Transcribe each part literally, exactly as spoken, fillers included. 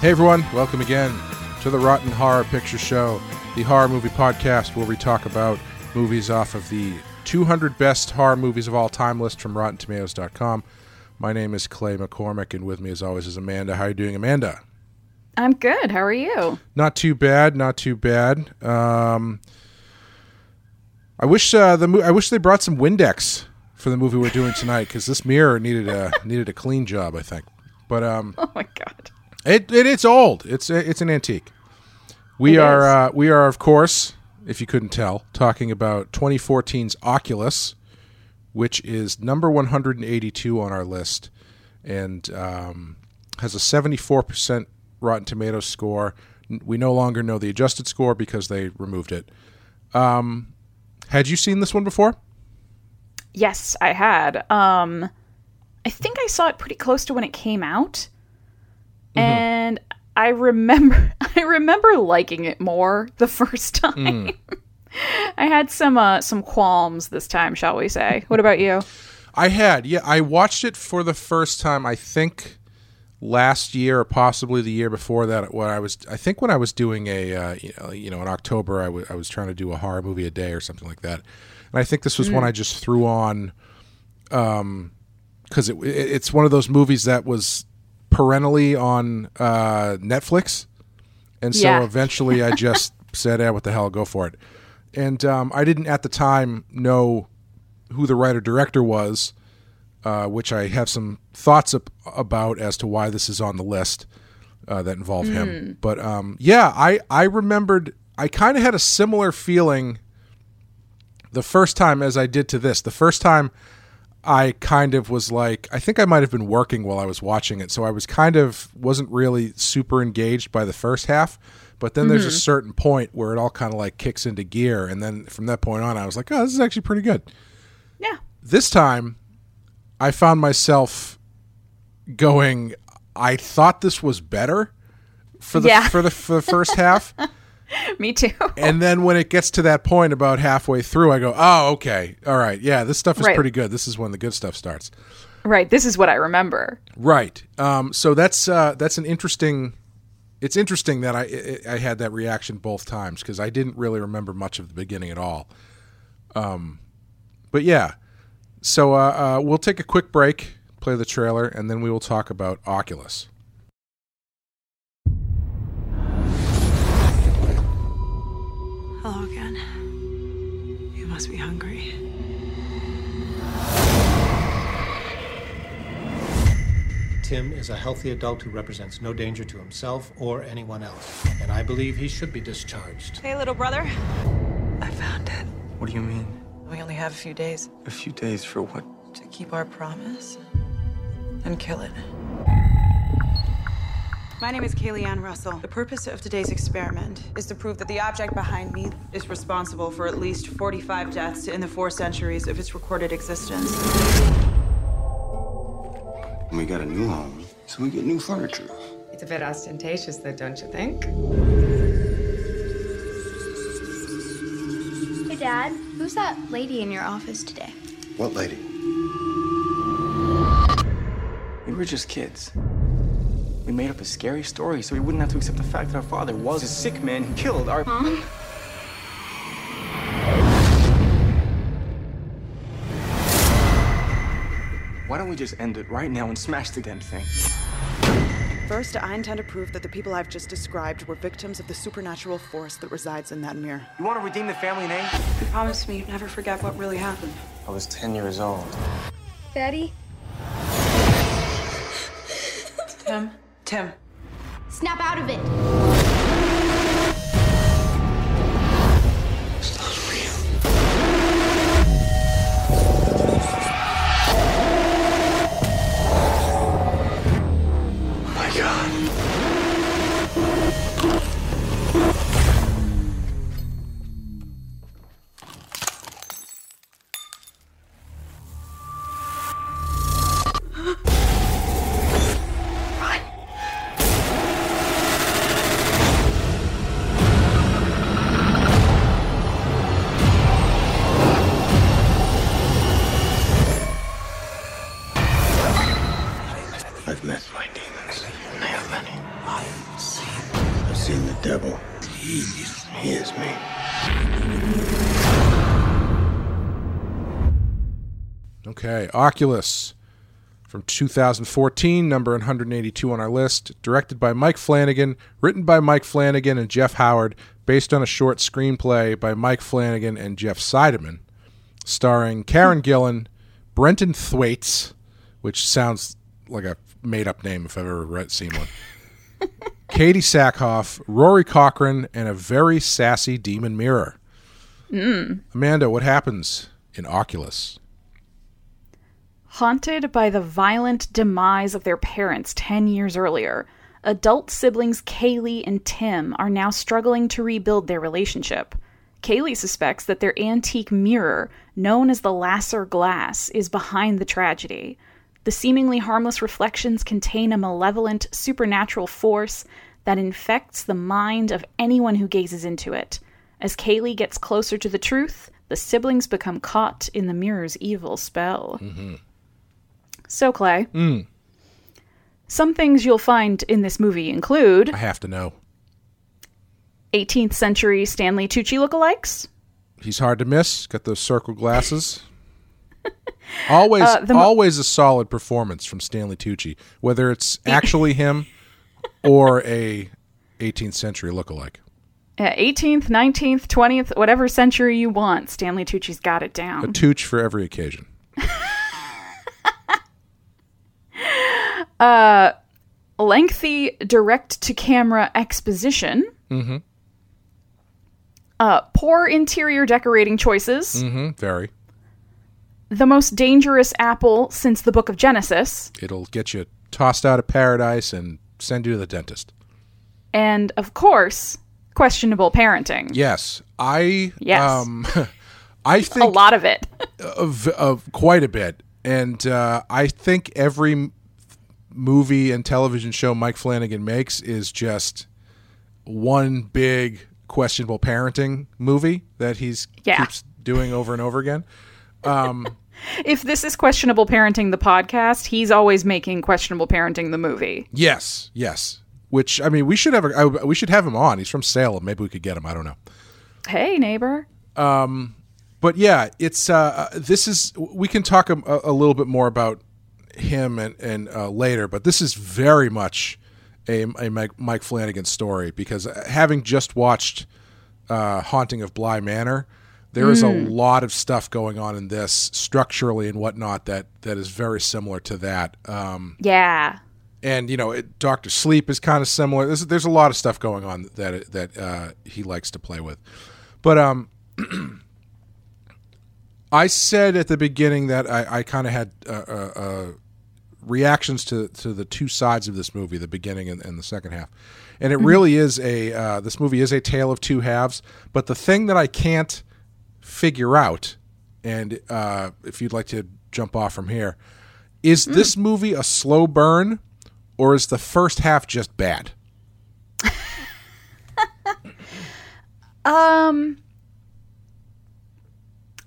Hey everyone, welcome again to the Rotten Horror Picture Show, the horror movie podcast where we talk about movies off of the two hundred best horror movies of all time list from rotten tomatoes dot com. My name is Clay McCormick, and with me as always is Amanda. How are you doing, Amanda? I'm good. How are you? Not too bad, not too bad. Um, I wish uh, the mo- I wish they brought some Windex for the movie we're doing tonight, because this mirror needed a needed a clean job, I think. But um, oh my god. It, it it's old. It's it's an antique. We it are uh, we are of course, if you couldn't tell, talking about twenty fourteen's Oculus, which is number one hundred eighty-two on our list, and um, has a seventy-four percent Rotten Tomatoes score. We no longer know the adjusted score because they removed it. Um, had you seen this one before? Yes, I had. Um, I think I saw it pretty close to when it came out. And I remember I remember liking it more the first time. Mm. I had some uh, some qualms this time, shall we say. What about you? I had, yeah. I watched it for the first time, I think, last year or possibly the year before that. When I was, I think when I was doing a, uh, you know, you know, in October, I, w- I was trying to do a horror movie a day or something like that. And I think this was mm. one I just threw on um, because it, it, it's one of those movies that was perennially on uh, Netflix, and so yeah. eventually I just said, eh, what the hell, go for it. And um, I didn't at the time know who the writer-director was, uh, which I have some thoughts ab- about as to why this is on the list uh, that involve mm. him. But um, yeah, I, I remembered, I kind of had a similar feeling the first time as I did to this. The first time I kind of was like, I think I might have been working while I was watching it, so I was kind of wasn't really super engaged by the first half, but then mm-hmm. there's a certain point where it all kind of like kicks into gear, and then from that point on I was like, oh, this is actually pretty good. Yeah. This time I found myself going, I thought this was better for the yeah. for the for the first half. Me too. And then when it gets to that point about halfway through, I go, oh, okay. All right. Yeah, this stuff is right. pretty good. This is when the good stuff starts. Right. This is what I remember. Right. Um, so that's uh, that's an interesting – it's interesting that I I had that reaction both times, because I didn't really remember much of the beginning at all. Um, but yeah. So uh, uh, we'll take a quick break, play the trailer, and then we will talk about Oculus. Hello again. You must be hungry. Tim is a healthy adult who represents no danger to himself or anyone else, and I believe he should be discharged. Hey, little brother. I found it. What do you mean? We only have a few days. A few days for what? To keep our promise and kill it. My name is Kaylee Ann Russell. The purpose of today's experiment is to prove that the object behind me is responsible for at least forty-five deaths in the four centuries of its recorded existence. We got a new home, so we get new furniture. It's a bit ostentatious, though, don't you think? Hey, Dad, who's that lady in your office today? What lady? We were just kids. We made up a scary story so we wouldn't have to accept the fact that our father was a sick man who killed our... Mom? Why don't we just end it right now and smash the damn thing? First, I intend to prove that the people I've just described were victims of the supernatural force that resides in that mirror. You want to redeem the family name? You promised me you'd never forget what really happened. I was ten years old. Daddy? Tim? Tim. Snap out of it. It's not real. Oh my God. Huh? seen the devil. He hears me. Okay, Oculus from two thousand fourteen, number one hundred eighty-two on our list, directed by Mike Flanagan, written by Mike Flanagan and Jeff Howard, based on a short screenplay by Mike Flanagan and Jeff Seideman, starring Karen Gillan, Brenton Thwaites, which sounds like a made-up name if I've ever read, seen one, Katie Sackhoff, Rory Cochrane, and a very sassy demon mirror. Mm. Amanda, what happens in Oculus? Haunted by the violent demise of their parents ten years earlier, adult siblings Kaylee and Tim are now struggling to rebuild their relationship. Kaylee suspects that their antique mirror, known as the Lasser Glass, is behind the tragedy. The seemingly harmless reflections contain a malevolent, supernatural force that infects the mind of anyone who gazes into it. As Kaylee gets closer to the truth, the siblings become caught in the mirror's evil spell. Mm-hmm. So, Clay, mm. some things you'll find in this movie include... I have to know. eighteenth century Stanley Tucci lookalikes. He's hard to miss. Got those circle glasses. always uh, mo- always a solid performance from Stanley Tucci, whether it's actually him or a eighteenth century lookalike. Yeah, eighteenth, nineteenth, twentieth, whatever century you want, Stanley Tucci's got it down. A Tucci for every occasion. Uh, lengthy direct-to-camera exposition. Mm-hmm. Uh, poor interior decorating choices. Mm-hmm, very. The most dangerous apple since the Book of Genesis. It'll get you tossed out of paradise and send you to the dentist. And, of course, questionable parenting. Yes. I... Yes. Um, I think... A lot of it. of, of quite a bit. And uh, I think every... movie and television show Mike Flanagan makes is just one big questionable parenting movie that he's yeah. keeps doing over and over again. Um, if this is Questionable Parenting, the podcast, he's always making Questionable Parenting, the movie. Yes, yes. Which, I mean, we should have a, I, we should have him on. He's from Salem. Maybe we could get him. I don't know. Hey, neighbor. Um, but yeah, it's uh, this is we can talk a, a little bit more about him and, and uh, later, but this is very much a, a Mike Flanagan story, because having just watched uh, Haunting of Bly Manor, there mm. is a lot of stuff going on in this structurally and whatnot that, that is very similar to that. Um, yeah. And, you know, it, Doctor Sleep is kind of similar. There's, there's a lot of stuff going on that that uh, he likes to play with. But um, I said at the beginning that I, I kind of had uh, uh, uh, reactions to, to the two sides of this movie, the beginning and, and the second half. And it mm-hmm. really is a, uh, this movie is a tale of two halves. But the thing that I can't figure out, and uh, if you'd like to jump off from here, is mm. this movie a slow burn, or is the first half just bad? um...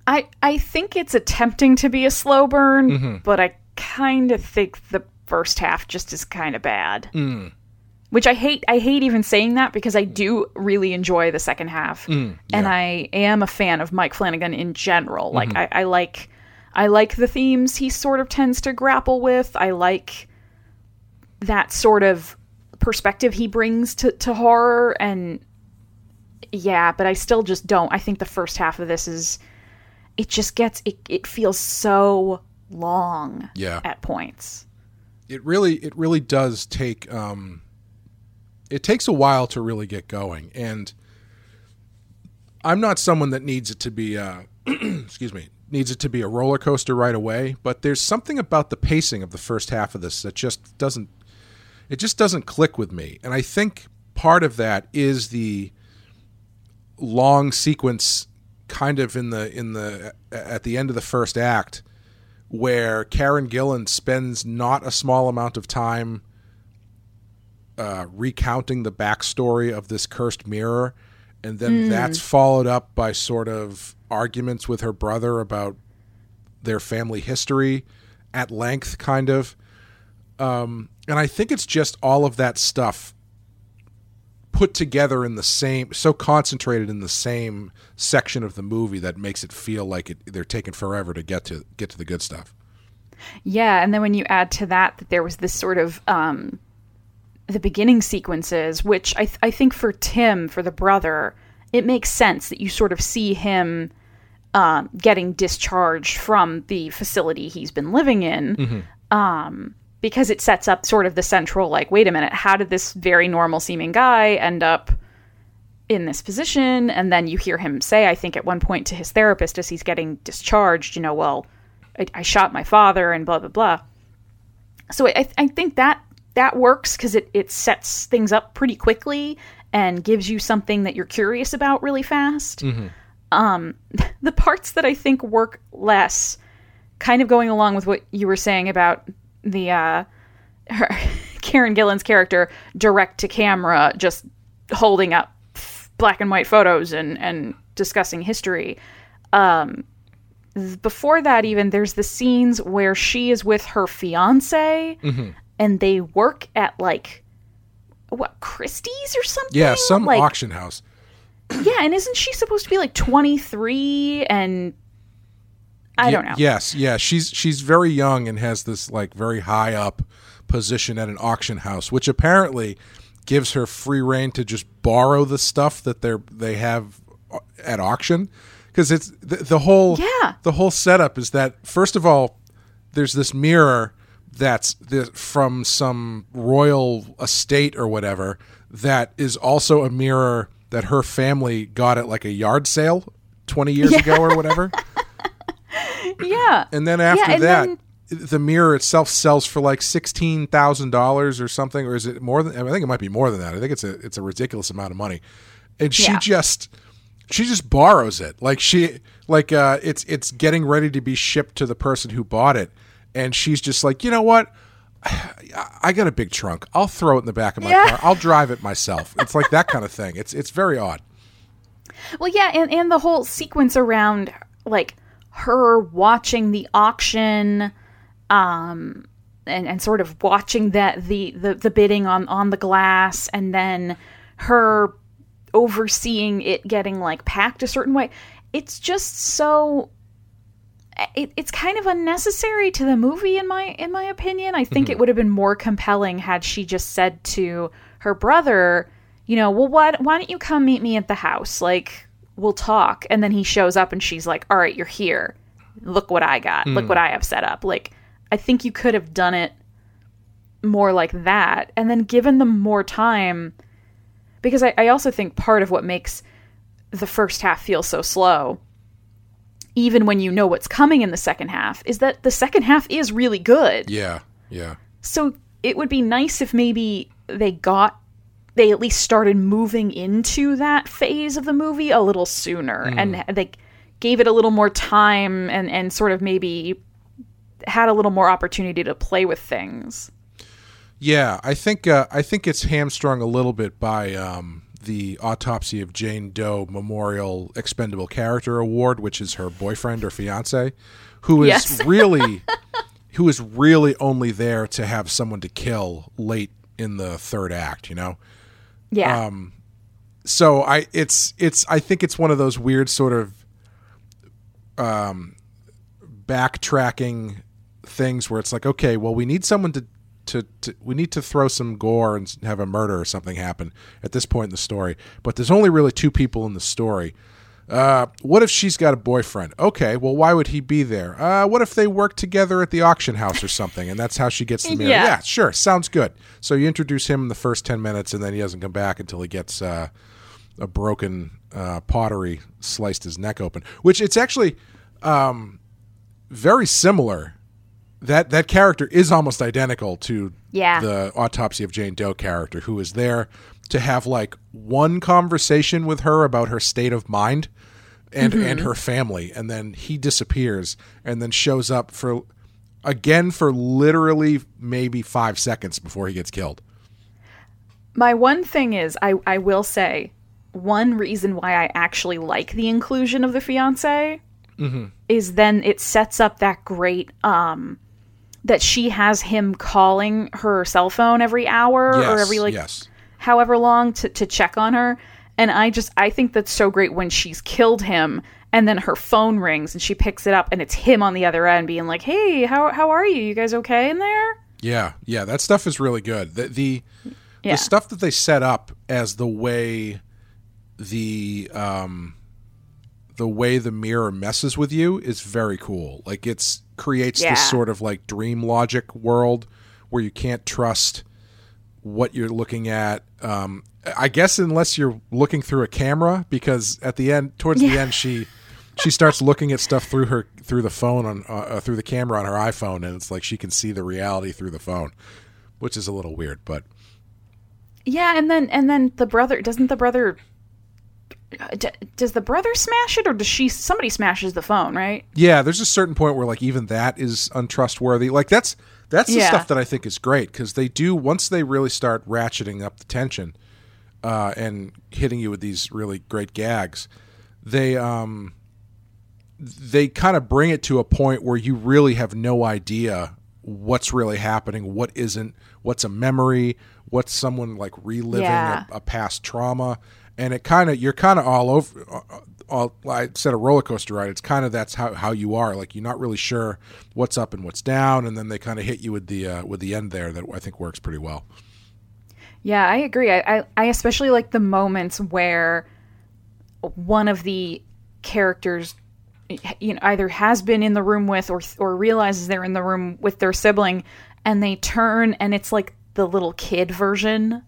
I, I think it's attempting to be a slow burn, mm-hmm. but I kind of think the first half just is kind of bad. Mm. Which I hate I hate even saying that, because I do really enjoy the second half. Mm, yeah. And I am a fan of Mike Flanagan in general. Like mm-hmm. I, I like I like the themes he sort of tends to grapple with. I like that sort of perspective he brings to, to horror, and yeah, but I still just don't. I think the first half of this is It just gets, it, it feels so long yeah. at points. It really, it really does take, um, it takes a while to really get going. And I'm not someone that needs it to be, uh, excuse me, needs it to be a roller coaster right away. But there's something about the pacing of the first half of this that just doesn't, it just doesn't click with me. And I think part of that is the long sequence kind of in the in the at the end of the first act, where Karen Gillan spends not a small amount of time uh, recounting the backstory of this cursed mirror, and then mm. that's followed up by sort of arguments with her brother about their family history at length, kind of. Um, and I think it's just all of that stuff put together in the same, so concentrated in the same section of the movie that makes it feel like it, they're taking forever to get to get to the good stuff. Yeah, and then when you add to that that there was this sort of um, the beginning sequences, which I, th- I think for Tim, for the brother, it makes sense that you sort of see him um, getting discharged from the facility he's been living in, mm-hmm. um, because it sets up sort of the central, like, wait a minute, how did this very normal-seeming guy end up in this position? And then you hear him say, I think at one point to his therapist as he's getting discharged, you know, well, I, I shot my father and blah, blah, blah. So I, I think that that works because it, it sets things up pretty quickly and gives you something that you're curious about really fast. Mm-hmm. Um, the parts that I think work less, kind of going along with what you were saying about the uh, her, Karen Gillan's character direct to camera, just holding up black and white photos and, and discussing history. Um, before that even, there's the scenes where she is with her fiance, mm-hmm. and they work at, like, what, Christie's or something? Yeah, some like, auction house. Yeah, and isn't she supposed to be like twenty-three and I y- don't know. Yes, yeah, she's she's very young and has this like very high up position at an auction house, which apparently gives her free rein to just borrow the stuff that they they have at auction, because it's the, the whole yeah. the whole setup is that, first of all, there's this mirror that's the, from some royal estate or whatever, that is also a mirror that her family got at like a yard sale twenty years yeah. ago or whatever. Yeah. And then after yeah, and that, then, the mirror itself sells for like sixteen thousand dollars or something, or is it more than, I think it might be more than that. I think it's a it's a ridiculous amount of money. And she yeah. just she just borrows it. Like she like uh it's it's getting ready to be shipped to the person who bought it, and she's just like, "You know what? I got a big trunk. I'll throw it in the back of my yeah. car. I'll drive it myself." It's like that kind of thing. It's it's very odd. Well, yeah, and, and the whole sequence around like her watching the auction, um, and, and sort of watching that the, the, the bidding on, on the glass, and then her overseeing it getting like packed a certain way. It's just so it, it's kind of unnecessary to the movie in my in my opinion. I think mm-hmm. it would have been more compelling had she just said to her brother, you know, well, what, why don't you come meet me at the house? Like, we'll talk. And then he shows up and she's like, all right, you're here. Look what I got. Mm. Look what I have set up. Like, I think you could have done it more like that. And then given them more time, because I, I also think part of what makes the first half feel so slow, even when you know what's coming in the second half, is that the second half is really good. Yeah. Yeah. So it would be nice if maybe they got, they at least started moving into that phase of the movie a little sooner, mm. and they gave it a little more time and, and sort of maybe had a little more opportunity to play with things. Yeah. I think, uh, I think it's hamstrung a little bit by, um, the Autopsy of Jane Doe Memorial Expendable Character Award, which is her boyfriend or fiance, who is yes. really, who is really only there to have someone to kill late in the third act, you know? Yeah. Um, so I, it's, it's, I think it's one of those weird sort of, um, backtracking things where it's like, okay, well, we need someone to, To, to we need to throw some gore and have a murder or something happen at this point in the story, but there's only really two people in the story. Uh, what if she's got a boyfriend? Okay, well, why would he be there? Uh, what if they work together at the auction house or something, and that's how she gets the mirror? Yeah. Yeah, sure, sounds good. So you introduce him in the first ten minutes, and then he doesn't come back until he gets uh, a broken uh, pottery sliced his neck open, which it's actually um, very similar. That that character is almost identical to yeah. the Autopsy of Jane Doe character, who is there to have like one conversation with her about her state of mind and, mm-hmm. and her family. And then he disappears and then shows up for again for literally maybe five seconds before he gets killed. My one thing is, I, I will say, one reason why I actually like the inclusion of the fiance mm-hmm. is then it sets up that great... um. that she has him calling her cell phone every hour yes, or every like yes. however long to, to check on her. And I just, I think that's so great when she's killed him and then her phone rings and she picks it up and it's him on the other end being like, hey, how how are you? You guys okay in there? Yeah. Yeah. That stuff is really good. The, the, yeah. the stuff that they set up as the way the, um, the way the mirror messes with you is very cool. Like it's creates yeah. this sort of like dream logic world where you can't trust what you're looking at. Um, I guess unless you're looking through a camera, because at the end, towards yeah. the end, she she starts looking at stuff through her through the phone on uh, through the camera on her iPhone, and it's like she can see the reality through the phone, which is a little weird, but yeah. And then and then the brother doesn't the brother d- does the brother smash it, or does she? Somebody smashes the phone, right? Yeah, there's a certain point where like even that is untrustworthy. Like that's that's the yeah. stuff that I think is great, because they do, once they really start ratcheting up the tension. Uh, and hitting you with these really great gags, they um, they kind of bring it to a point where you really have no idea what's really happening, what isn't, what's a memory, what's someone like reliving yeah. a, a past trauma, and it kind of you're kind of all over. All, I said a roller coaster ride. It's kind of that's how, how you are. Like you're not really sure what's up and what's down, and then they kind of hit you with the uh, with the end there that I think works pretty well. Yeah, I agree. I, I, I especially like the moments where one of the characters, you know, either has been in the room with or or realizes they're in the room with their sibling, and they turn and it's like the little kid version.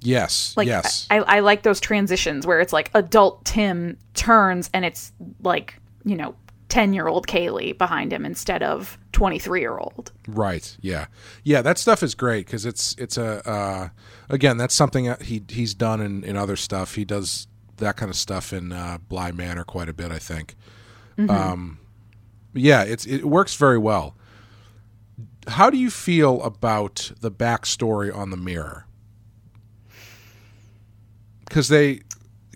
Yes, like, yes. I, I like those transitions where it's like adult Tim turns and it's like, you know, ten-year-old Kaylee behind him instead of twenty-three-year-old. Right. Yeah. Yeah. That stuff is great because it's it's a uh, again that's something that he he's done in, in other stuff. He does that kind of stuff in uh, Bly Manor quite a bit, I think. Mm-hmm. Um, yeah. It's it works very well. How do you feel about the backstory on the mirror? Because they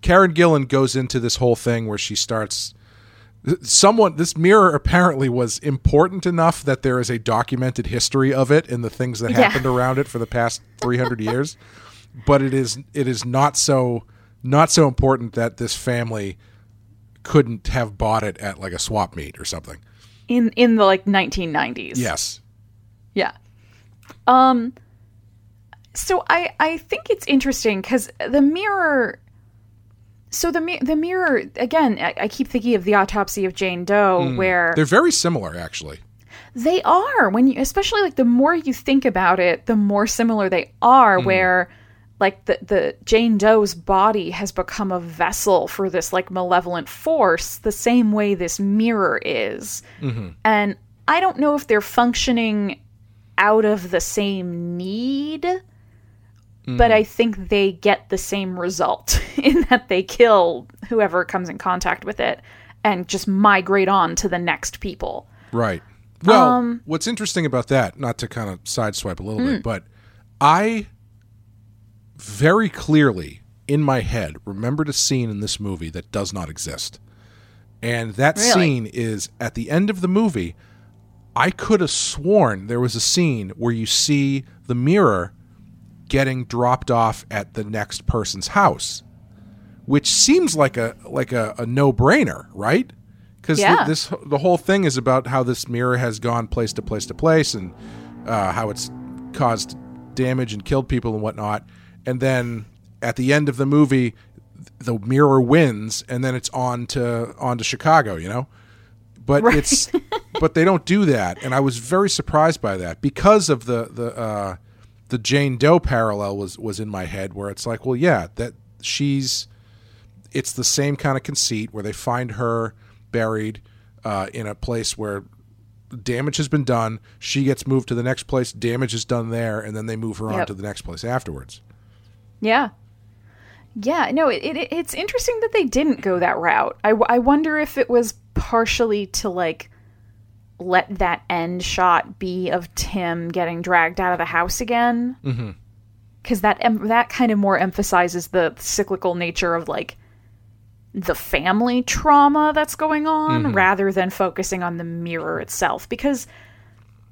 Karen Gillan goes into this whole thing where she starts. Someone, this mirror apparently was important enough that there is a documented history of it and the things that yeah. happened around it for the past three hundred years. But it is it is not so not so important that this family couldn't have bought it at like a swap meet or something in in the like nineteen nineties. Yes. Yeah. Um. So I I think it's interesting because the mirror. So the the mirror, again, I, I keep thinking of the Autopsy of Jane Doe, mm, where... They're very similar, actually. They are. When you, especially, like, the more you think about it, the more similar they are, mm. where, like, the, the Jane Doe's body has become a vessel for this, like, malevolent force, the same way this mirror is. Mm-hmm. And I don't know if they're functioning out of the same need... But I think they get the same result in that they kill whoever comes in contact with it and just migrate on to the next people. Right. Well, um, what's interesting about that, not to kind of sideswipe a little mm. bit, but I very clearly in my head remembered a scene in this movie that does not exist. And that really? scene is at the end of the movie, I could have sworn there was a scene where you see the mirror getting dropped off at the next person's house, which seems like a like a, a no-brainer, right? Because yeah. th- this the whole thing is about how this mirror has gone place to place to place, and uh, how it's caused damage and killed people and whatnot. And then at the end of the movie, the mirror wins, and then it's on to on to Chicago, you know. But right. it's but they don't do that, and I was very surprised by that because of the the. Uh, The Jane Doe parallel was, was in my head where it's like, well, yeah, that she's, it's the same kind of conceit where they find her buried uh, in a place where damage has been done. She gets moved to the next place. Damage is done there. And then they move her yep. on to the next place afterwards. Yeah. Yeah. No, it, it it's interesting that they didn't go that route. I, I wonder if it was partially to like, let that end shot be of Tim getting dragged out of the house again. Mm-hmm. Cause that, em- that kind of more emphasizes the cyclical nature of like the family trauma that's going on mm-hmm. rather than focusing on the mirror itself. Because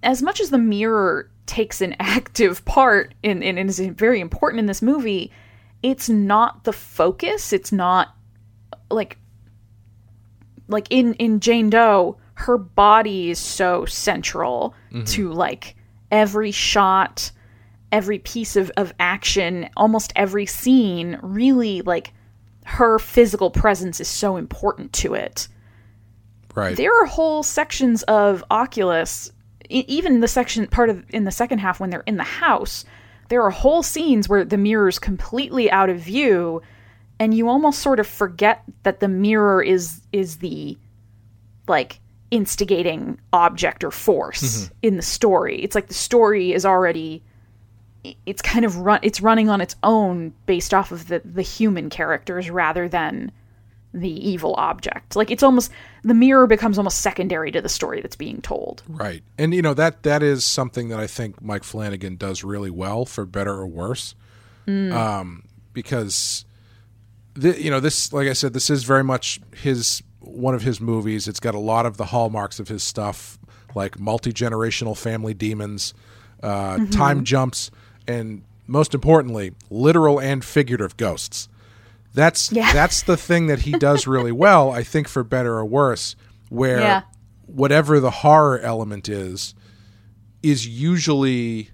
as much as the mirror takes an active part in, in, and is very important in this movie, it's not the focus. It's not like, like in, in Jane Doe, her body is so central mm-hmm. to like every shot, every piece of, of action, almost every scene. Really, like, her physical presence is so important to it. Right. There are whole sections of Oculus, even the section part of in the second half when they're in the house, there are whole scenes where the mirror's completely out of view, and you almost sort of forget that the mirror is is the like instigating object or force mm-hmm. in the story. It's like the story is already it's kind of run it's running on its own based off of the, the human characters rather than the evil object. Like, it's almost, the mirror becomes almost secondary to the story that's being told. Right. And, you know, that that is something that I think Mike Flanagan does really well, for better or worse. Mm. Um, because, the, you know, this, like I said, this is very much his, one of his movies. It's got a lot of the hallmarks of his stuff, like multi-generational family demons, uh, mm-hmm. time jumps, and most importantly, literal and figurative ghosts. That's yeah. that's the thing that he does really well, I think, for better or worse, where yeah. whatever the horror element is, is usually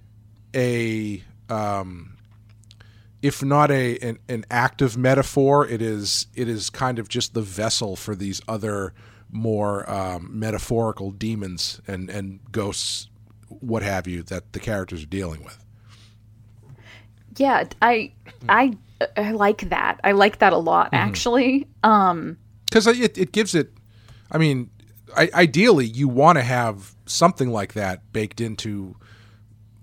a, um, if not a an, an active metaphor, it is it is kind of just the vessel for these other more um, metaphorical demons and, and ghosts, what have you, that the characters are dealing with. Yeah, I I. I like that. I like that a lot, actually. Um, 'cause it, it gives it, I mean, I, ideally you want to have something like that baked into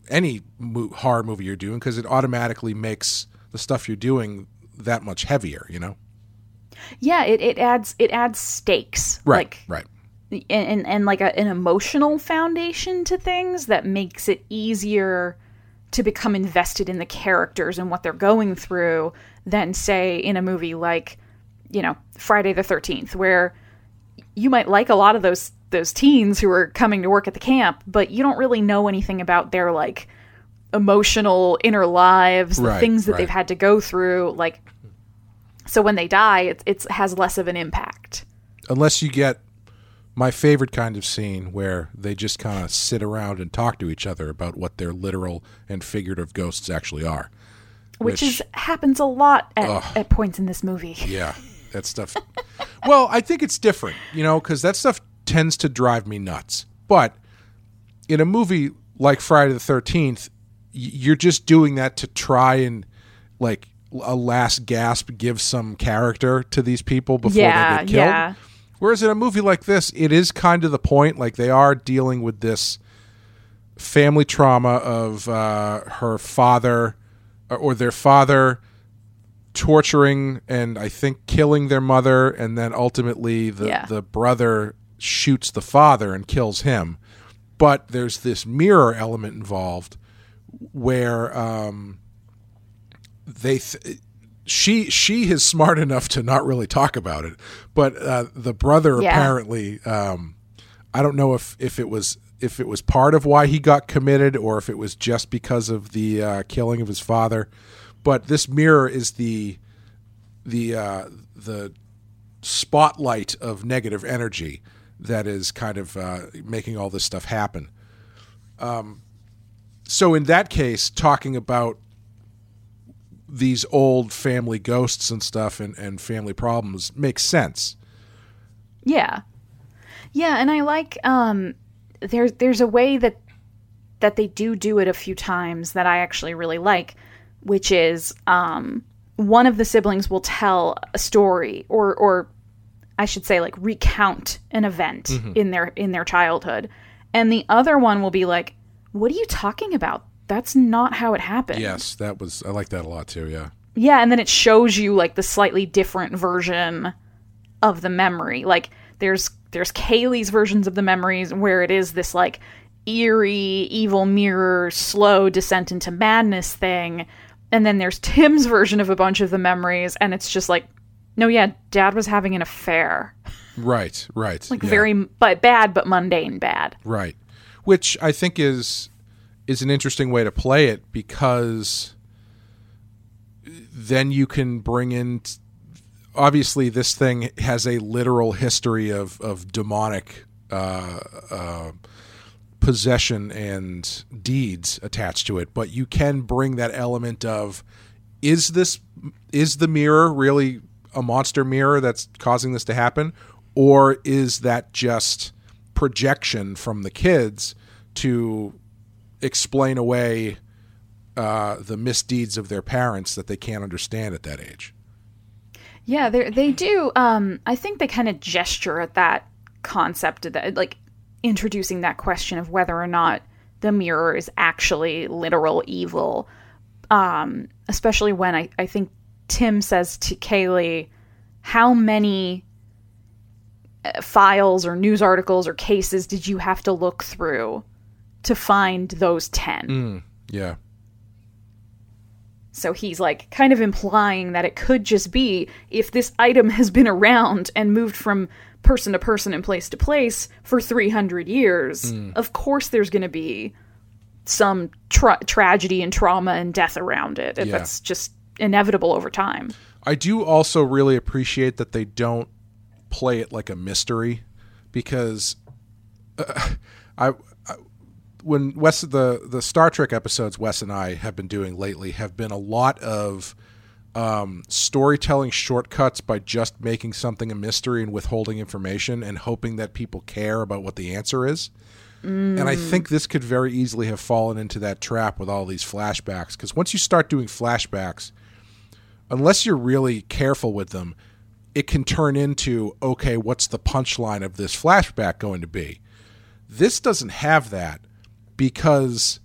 any mo- horror movie you're doing, because it automatically makes the stuff you're doing that much heavier, you know? Yeah, it, it adds it adds stakes. Right, like, right. And, and like a, an emotional foundation to things that makes it easier to become invested in the characters and what they're going through than, say, in a movie like, you know, Friday the thirteenth, where you might like a lot of those those teens who are coming to work at the camp, but you don't really know anything about their, like, emotional inner lives, right, the things that right. they've had to go through. Like, so when they die, it it's, has less of an impact. Unless you get my favorite kind of scene where they just kind of sit around and talk to each other about what their literal and figurative ghosts actually are. Which, which is happens a lot at, uh, at points in this movie. Yeah, that stuff. Well, I think it's different, you know, because that stuff tends to drive me nuts. But in a movie like Friday the thirteenth, you're just doing that to try and, like, a last gasp, give some character to these people before yeah, they get killed. Yeah, yeah. Whereas in a movie like this, it is kind of the point. Like, they are dealing with this family trauma of uh, her father or their father torturing and I think killing their mother. And then ultimately the, yeah. the brother shoots the father and kills him. But there's this mirror element involved where um, they... Th- She she is smart enough to not really talk about it, but uh, the brother yeah. apparently, um, I don't know if, if it was if it was part of why he got committed or if it was just because of the uh, killing of his father. But this mirror is the the uh, the spotlight of negative energy that is kind of uh, making all this stuff happen. Um, so in that case, talking about these old family ghosts and stuff and, and family problems makes sense. Yeah. Yeah. And I like, um, there's, there's a way that, that they do do it a few times that I actually really like, which is, um, one of the siblings will tell a story or, or I should say like recount an event mm-hmm. in their, in their childhood. And the other one will be like, what are you talking about? That's not how it happened. Yes, that was, I like that a lot too, yeah. Yeah, and then it shows you like the slightly different version of the memory. Like there's there's Kaylee's versions of the memories where it is this like eerie, evil mirror, slow descent into madness thing. And then there's Tim's version of a bunch of the memories, and it's just like, no, yeah, Dad was having an affair. Right, right. Like yeah. very but bad but mundane bad. Right. Which I think is is an interesting way to play it, because then you can bring in, t- obviously this thing has a literal history of, of demonic uh, uh, possession and deeds attached to it, but you can bring that element of, is this, is the mirror really a monster mirror that's causing this to happen? Or is that just projection from the kids to explain away uh, the misdeeds of their parents that they can't understand at that age? Yeah, they do. Um, I think they kind of gesture at that concept of that, like introducing that question of whether or not the mirror is actually literal evil. Um, especially when I, I think Tim says to Kaylee, how many files or news articles or cases did you have to look through to find those ten? Mm, yeah. So he's like kind of implying that it could just be, if this item has been around and moved from person to person and place to place for three hundred years, mm. of course there's going to be some tra- tragedy and trauma and death around it. Yeah. That's just inevitable over time. I do also really appreciate that they don't play it like a mystery, because uh, I, I when Wes the the Star Trek episodes Wes and I have been doing lately have been a lot of um, storytelling shortcuts by just making something a mystery and withholding information and hoping that people care about what the answer is. Mm. And I think this could very easily have fallen into that trap with all these flashbacks, because once you start doing flashbacks, unless you're really careful with them, it can turn into, okay, what's the punchline of this flashback going to be? This doesn't have that, because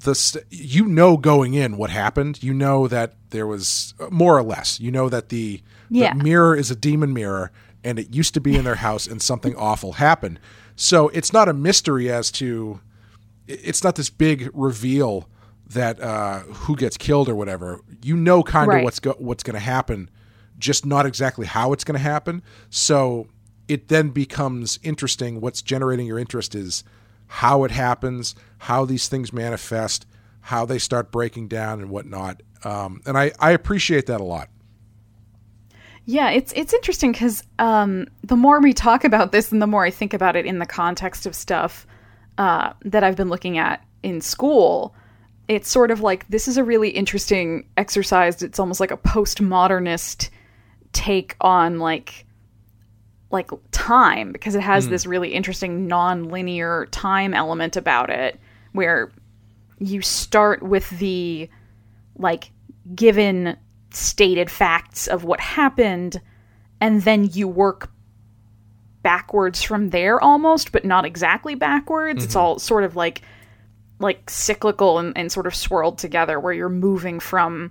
the st- you know going in what happened. You know that there was, more or less, you know that the, yeah. the mirror is a demon mirror, and it used to be in their house and something awful happened. So it's not a mystery as to, it's not this big reveal that uh, who gets killed or whatever. You know kind of right. what's go- what's going to happen, just not exactly how it's going to happen. So it then becomes interesting. What's generating your interest is how it happens, how these things manifest, how they start breaking down and whatnot. Um, and I, I appreciate that a lot. Yeah, it's it's interesting because um, the more we talk about this and the more I think about it in the context of stuff uh, that I've been looking at in school, it's sort of like, this is a really interesting exercise. It's almost like a postmodernist take on like like time, because it has mm. this really interesting non-linear time element about it, where you start with the like given stated facts of what happened, and then you work backwards from there almost, but not exactly backwards. Mm-hmm. It's all sort of like like cyclical and, and sort of swirled together, where you're moving from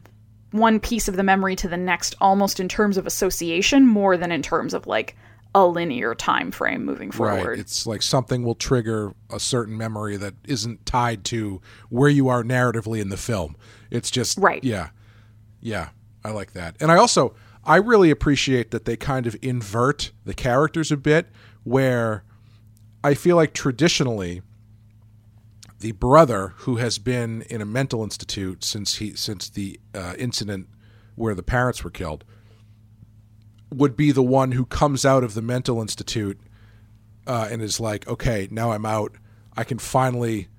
one piece of the memory to the next almost in terms of association more than in terms of like a linear time frame moving forward. Right. It's like something will trigger a certain memory that isn't tied to where you are narratively in the film. It's just right. Yeah. Yeah. I like that. And I also, I really appreciate that they kind of invert the characters a bit, where I feel like traditionally the brother, who has been in a mental institute since he since the uh, incident where the parents were killed, would be the one who comes out of the mental institute uh, and is like, okay, now I'm out. I can finally,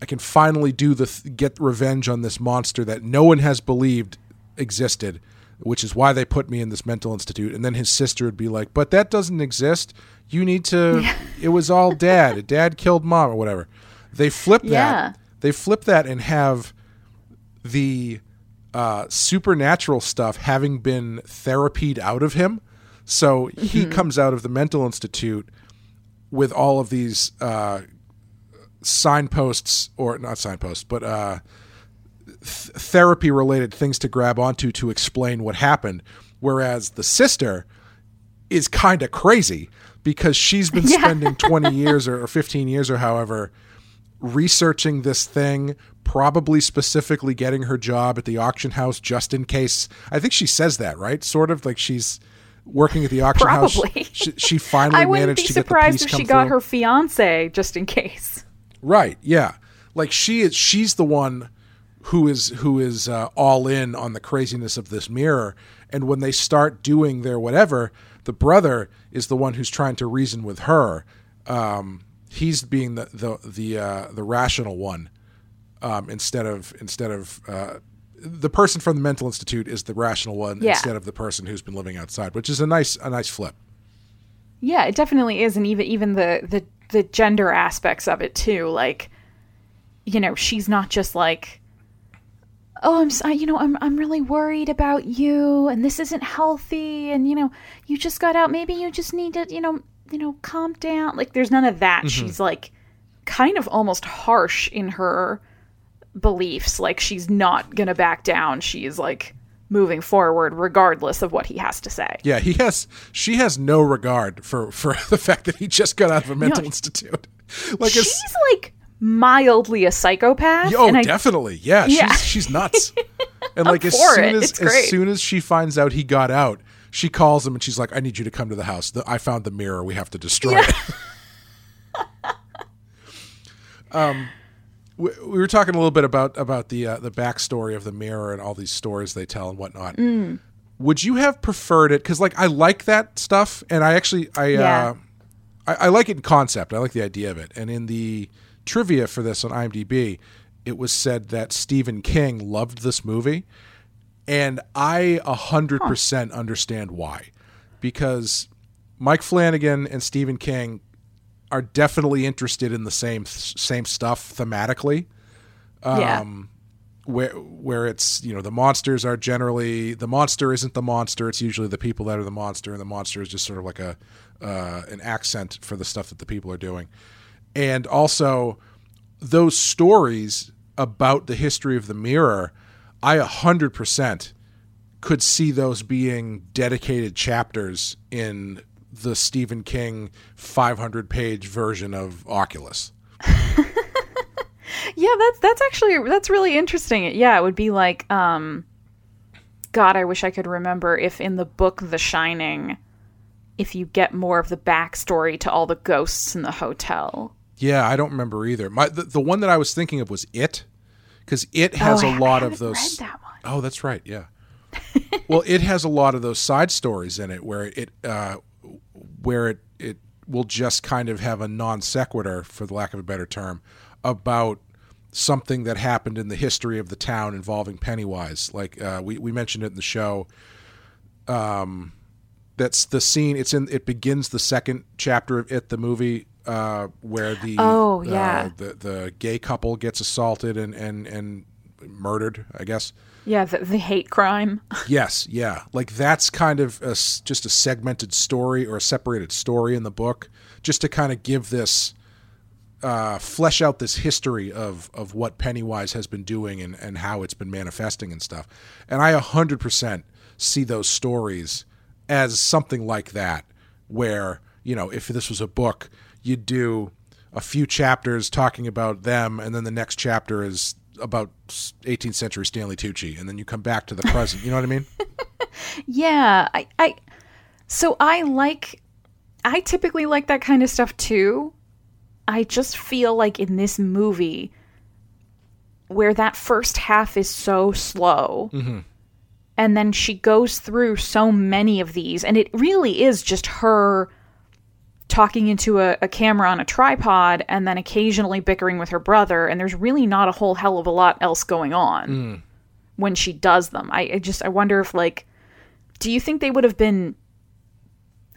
I can finally do the th- get revenge on this monster that no one has believed existed, which is why they put me in this mental institute. And then his sister would be like, but that doesn't exist, you need to yeah. it was all dad dad killed mom or whatever. They flip yeah. that they flip that and have the uh supernatural stuff having been therapied out of him, so mm-hmm. he comes out of the mental institute with all of these uh signposts or not signposts but uh Th- therapy related things to grab onto to explain what happened, whereas the sister is kind of crazy because she's been yeah. spending twenty years or, or fifteen years or however researching this thing, probably specifically getting her job at the auction house just in case. I think she says that, right? Sort of like she's working at the auction probably. house. She, she finally I managed to get the piece come through. I wouldn't be surprised if she got her fiance just in case. Right, yeah. like she is, she's the one who is who is uh, all in on the craziness of this mirror. And when they start doing their whatever, the brother is the one who's trying to reason with her. Um, he's being the the the, uh, the rational one um, instead of instead of uh, the person from the mental institute is the rational one yeah. instead of the person who's been living outside, which is a nice a nice flip. Yeah, it definitely is, and even even the the the gender aspects of it too. Like, you know, she's not just like, oh, I'm sorry, you know, I'm I'm really worried about you, and this isn't healthy, and you know, you just got out. Maybe you just need to, you know, you know, calm down. Like, there's none of that. Mm-hmm. She's like, kind of almost harsh in her beliefs. Like, she's not gonna back down. She is like moving forward regardless of what he has to say. Yeah, he has she has no regard for, for the fact that he just got out of a mental no, institute. Like she's like mildly a psychopath. Oh, and definitely. I, yeah, yeah. She's she's nuts. And like as soon it. as as soon as she finds out he got out, she calls him and she's like, I need you to come to the house. The, I found the mirror. We have to destroy yeah. it. um We were talking a little bit about about the uh, the backstory of the mirror and all these stories they tell and whatnot. Mm. Would you have preferred it? Because like I like that stuff, and I actually I, yeah. uh, I I like it in concept. I like the idea of it. And in the trivia for this on IMDb, it was said that Stephen King loved this movie, and I a hundred percent understand why, because Mike Flanagan and Stephen King are definitely interested in the same same stuff thematically. Um, yeah. Where where it's, you know, the monsters are generally, the monster isn't the monster. It's usually the people that are the monster, and the monster is just sort of like a uh, an accent for the stuff that the people are doing. And also those stories about the history of the mirror, I one hundred percent could see those being dedicated chapters in the Stephen King five hundred page version of Oculus. Yeah, that's that's actually that's really interesting. Yeah, it would be like, um, God, I wish I could remember if in the book The Shining, if you get more of the backstory to all the ghosts in the hotel. Yeah, I don't remember either. My the, the one that I was thinking of was It, because It has oh, a lot of those. I haven't read that one. Oh, that's right. Yeah. Well, It has a lot of those side stories in it where it uh, where it, it will just kind of have a non sequitur, for the lack of a better term, about something that happened in the history of the town involving Pennywise. Like uh, we, we mentioned it in the show. Um, that's the scene. It's in. It begins the second chapter of It, the movie, uh, where the oh, yeah. uh, the the gay couple gets assaulted and and, and murdered, I guess. Yeah, the, the hate crime. Yes, yeah. Like, that's kind of a, just a segmented story or a separated story in the book, just to kind of give this, uh, flesh out this history of, of what Pennywise has been doing and, and how it's been manifesting and stuff. And I one hundred percent see those stories as something like that, where, you know, if this was a book, you'd do a few chapters talking about them, and then the next chapter is about eighteenth century Stanley Tucci, and then you come back to the present. You know what I mean? Yeah. I, I, so I like, I typically like that kind of stuff too. I just feel like in this movie, where that first half is so slow, mm-hmm. and then she goes through so many of these, and it really is just her talking into a, a camera on a tripod, and then occasionally bickering with her brother, and there's really not a whole hell of a lot else going on mm. when she does them. I, I just I wonder if, like, do you think they would have been,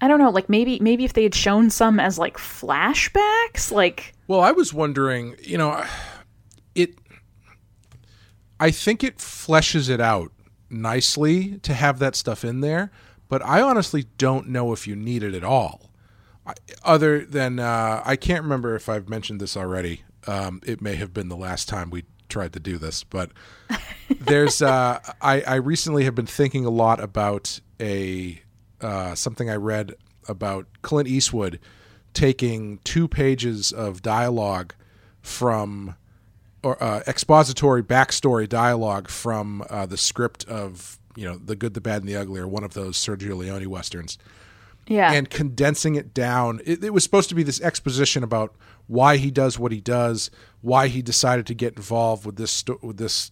I don't know, like maybe maybe if they had shown some as like flashbacks, like. Well, I was wondering, you know, it. I think it fleshes it out nicely to have that stuff in there, but I honestly don't know if you need it at all. Other than, uh, I can't remember if I've mentioned this already. Um, it may have been the last time we tried to do this, but there's, uh, I, I recently have been thinking a lot about a, uh, something I read about Clint Eastwood taking two pages of dialogue from, or uh, expository backstory dialogue from uh, the script of, you know, The Good, the Bad, and the Ugly, or one of those Sergio Leone Westerns. yeah. and condensing it down. It, it was supposed to be this exposition about why he does what he does, why he decided to get involved with this sto- with this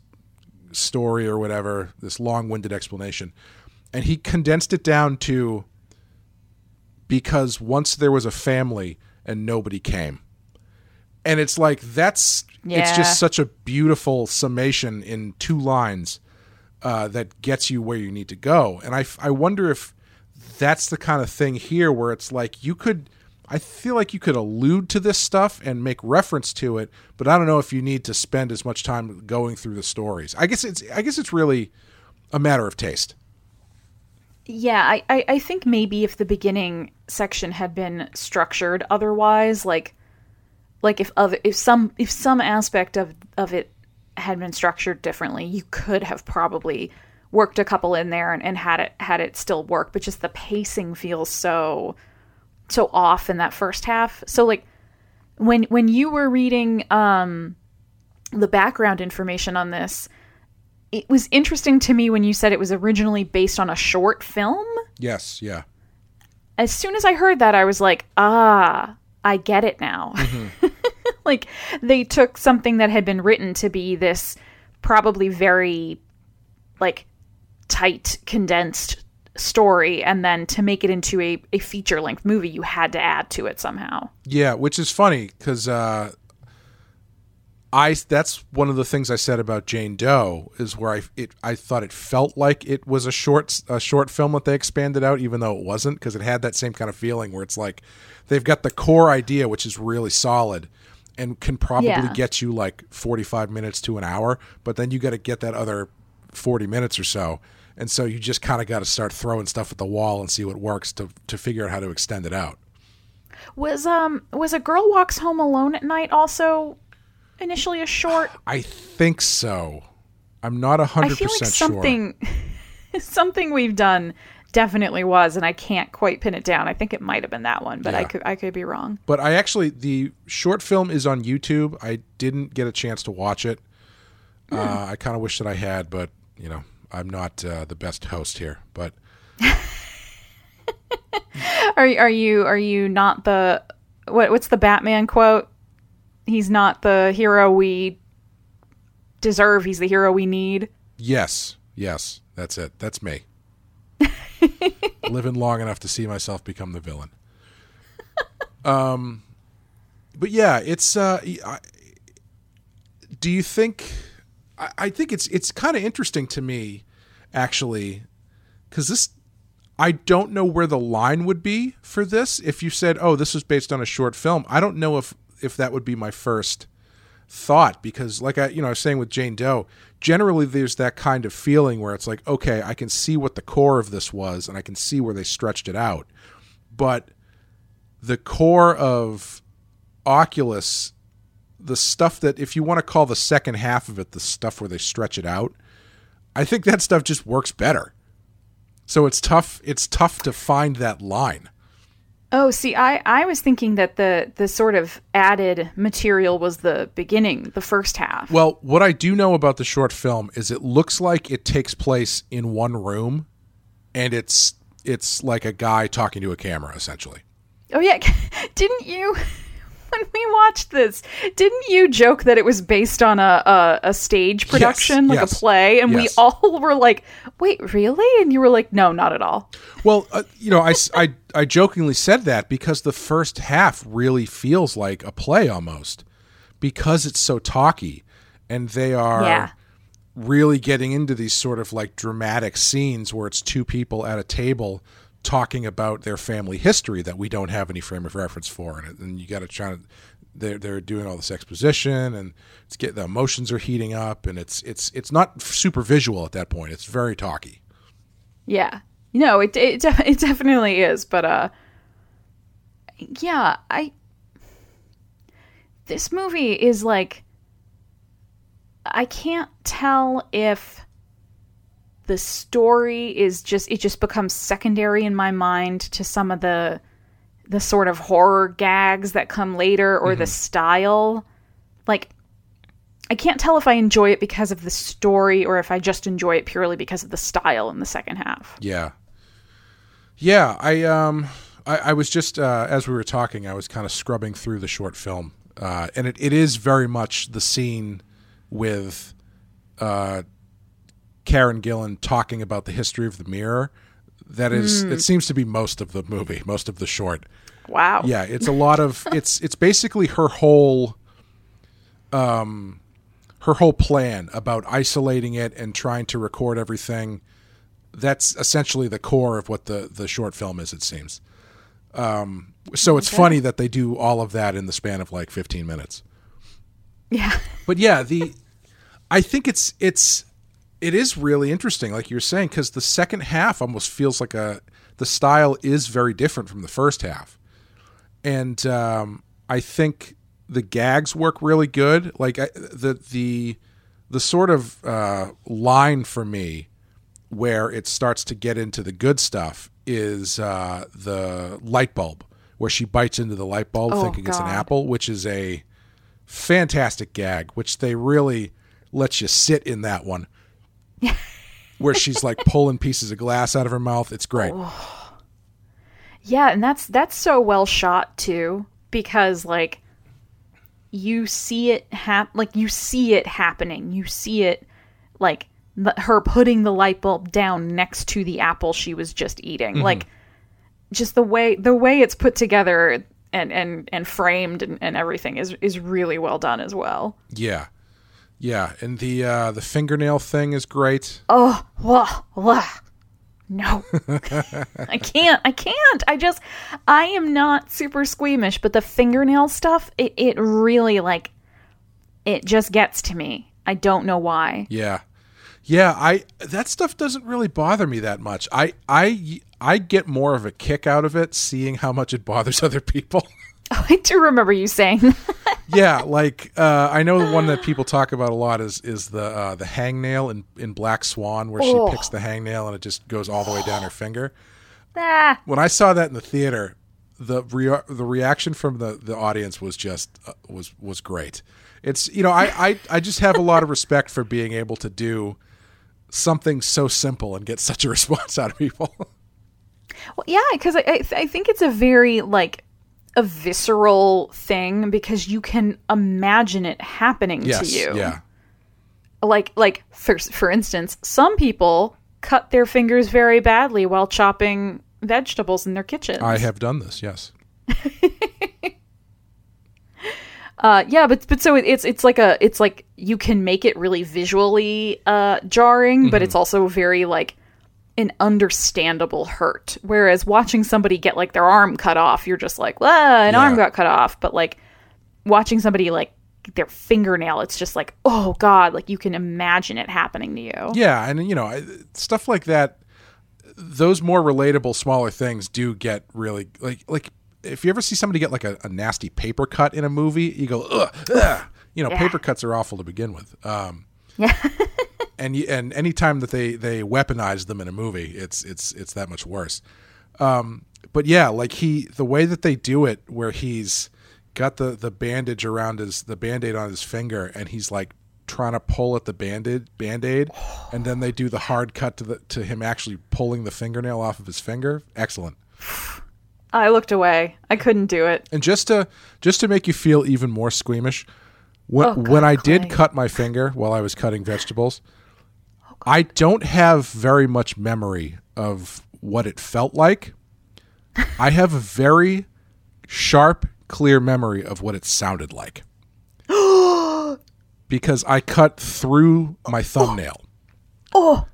story or whatever, this long-winded explanation. And he condensed it down to because once there was a family and nobody came. And it's like, that's, yeah. it's just such a beautiful summation in two lines uh, that gets you where you need to go. And I, I wonder if that's the kind of thing here where it's like, you could, I feel like you could allude to this stuff and make reference to it, but I don't know if you need to spend as much time going through the stories. I guess it's, I guess it's really a matter of taste. Yeah, I, I, I think maybe if the beginning section had been structured otherwise, like, Like if other, if some if some aspect of, of it had been structured differently, you could have probably worked a couple in there and, and had it had it still work. But just the pacing feels so so off in that first half. So like when when you were reading um, the background information on this, it was interesting to me when you said it was originally based on a short film. Yes, yeah. As soon as I heard that, I was like, ah. I get it now. Mm-hmm. Like they took something that had been written to be this probably very like tight, condensed story. And then to make it into a, a feature length movie, you had to add to it somehow. Yeah. Which is funny. Cause, uh, I, that's one of the things I said about Jane Doe is where I, it, I thought it felt like it was a short, a short film that they expanded out, even though it wasn't. Cause it had that same kind of feeling where it's like, they've got the core idea, which is really solid and can probably yeah. get you like forty-five minutes to an hour, but then you got to get that other forty minutes or so. And so you just kind of got to start throwing stuff at the wall and see what works to, to figure out how to extend it out. Was, um, was A Girl Walks Home Alone at Night also initially a short? I think so. I'm not a hundred percent sure. Something, something we've done definitely was, and I can't quite pin it down. I think it might have been that one, but yeah. I could I could be wrong. But I actually, the short film is on YouTube. I didn't get a chance to watch it. Mm. Uh, I kind of wish that I had, but you know, I'm not uh, the best host here. But are are you are you not the what? What's the Batman quote? He's not the hero we deserve. He's the hero we need. Yes, yes, that's it. That's me. Living long enough to see myself become the villain. Um, but yeah, it's, uh, I, do you think, I, I think it's, it's kind of interesting to me actually, cause this, I don't know where the line would be for this. If you said, oh, this is based on a short film. I don't know if, if that would be my first thought, because like I, you know, I was saying with Jane Doe, generally there's that kind of feeling where it's like, okay, I can see what the core of this was and I can see where they stretched it out. But the core of Oculus, the stuff that, if you want to call the second half of it, the stuff where they stretch it out, I think that stuff just works better. So it's tough. It's tough to find that line. Oh, see, I, I was thinking that the, the sort of added material was the beginning, the first half. Well, what I do know about the short film is it looks like it takes place in one room, and it's it's like a guy talking to a camera, essentially. Oh, yeah. Didn't you, when we watched this, didn't you joke that it was based on a, a, a stage production, yes, like yes, a play? And yes. we all were like, wait, really? And you were like, no, not at all. Well, uh, you know, I, I, I jokingly said that because the first half really feels like a play almost because it's so talky and they are yeah. really getting into these sort of like dramatic scenes where it's two people at a table talking about their family history that we don't have any frame of reference for. And, and you got to try to, they're, they're doing all this exposition and it's get the emotions are heating up and it's, it's, it's not super visual at that point. It's very talky. Yeah. No, it it, de- it definitely is, but uh, yeah, I this movie is like I can't tell if the story is just it just becomes secondary in my mind to some of the the sort of horror gags that come later or mm-hmm. the style. Like I can't tell if I enjoy it because of the story or if I just enjoy it purely because of the style in the second half. Yeah. Yeah, I um, I, I was just, uh, as we were talking, I was kind of scrubbing through the short film. Uh, and it, it is very much the scene with uh, Karen Gillan talking about the history of the mirror. That is, mm. it seems to be most of the movie, most of the short. Wow. Yeah, it's a lot of, it's it's basically her whole, um, her whole plan about isolating it and trying to record everything. That's essentially the core of what the, the short film is, it seems. Um, so it's okay. funny that they do all of that in the span of like fifteen minutes. Yeah. But yeah, the, I think it's, it's, it is really interesting. Like you're saying, cause the second half almost feels like a, the style is very different from the first half. And, um, I think the gags work really good. Like I, the, the, the sort of, uh, line for me where it starts to get into the good stuff is uh, the light bulb, where she bites into the light bulb oh, thinking God. It's an apple, which is a fantastic gag, which they really let you sit in that one, where she's like pulling pieces of glass out of her mouth. It's great. Oh. Yeah, and that's that's so well shot too, because like you see it hap- like you see it happening, you see it like. Her putting the light bulb down next to the apple she was just eating, mm-hmm. like just the way the way it's put together and and and framed and, and everything is is really well done as well. Yeah, yeah, and the uh, the fingernail thing is great. Oh, wah, wah. No, I can't, I can't. I just, I am not super squeamish, but the fingernail stuff, it it really like, it just gets to me. I don't know why. Yeah. Yeah, I that stuff doesn't really bother me that much. I I I get more of a kick out of it seeing how much it bothers other people. Oh, I do remember you saying. Yeah, like uh, I know the one that people talk about a lot is is the uh, the hangnail in, in Black Swan, where oh. she picks the hangnail and it just goes all the way down her finger. Ah. When I saw that in the theater, the re- the reaction from the, the audience was just uh, was was great. It's you know I, I I just have a lot of respect for being able to do. Something so simple and get such a response out of people. Well, yeah, because I I, th- I think it's a very like a visceral thing because you can imagine it happening yes, to you. Yeah. Like like for for instance, some people cut their fingers very badly while chopping vegetables in their kitchens. I have done this, yes. Uh, yeah, but but so it's it's like a it's like you can make it really visually uh, jarring, mm-hmm. but it's also very like an understandable hurt. Whereas watching somebody get like their arm cut off, you're just like, "Well, an yeah. arm got cut off." But like watching somebody like their fingernail, it's just like, "Oh God!" Like you can imagine it happening to you. Yeah, and you know stuff like that. Those more relatable, smaller things do get really like like. If you ever see somebody get like a, a nasty paper cut in a movie, you go, ugh, ugh. You know, yeah. paper cuts are awful to begin with. Um, yeah. and you, and any time that they, they weaponize them in a movie, it's it's it's that much worse. Um, but yeah, like he, the way that they do it, where he's got the, the bandage around his the Band-Aid on his finger, and he's like trying to pull at the bandage Band-Aid, oh. and then they do the hard cut to the to him actually pulling the fingernail off of his finger. Excellent. I looked away. I couldn't do it. And just to just to make you feel even more squeamish, when, oh, God, when I Clay. did cut my finger while I was cutting vegetables, oh, I don't have very much memory of what it felt like. I have a very sharp, clear memory of what it sounded like. Because I cut through my thumbnail. Oh. oh.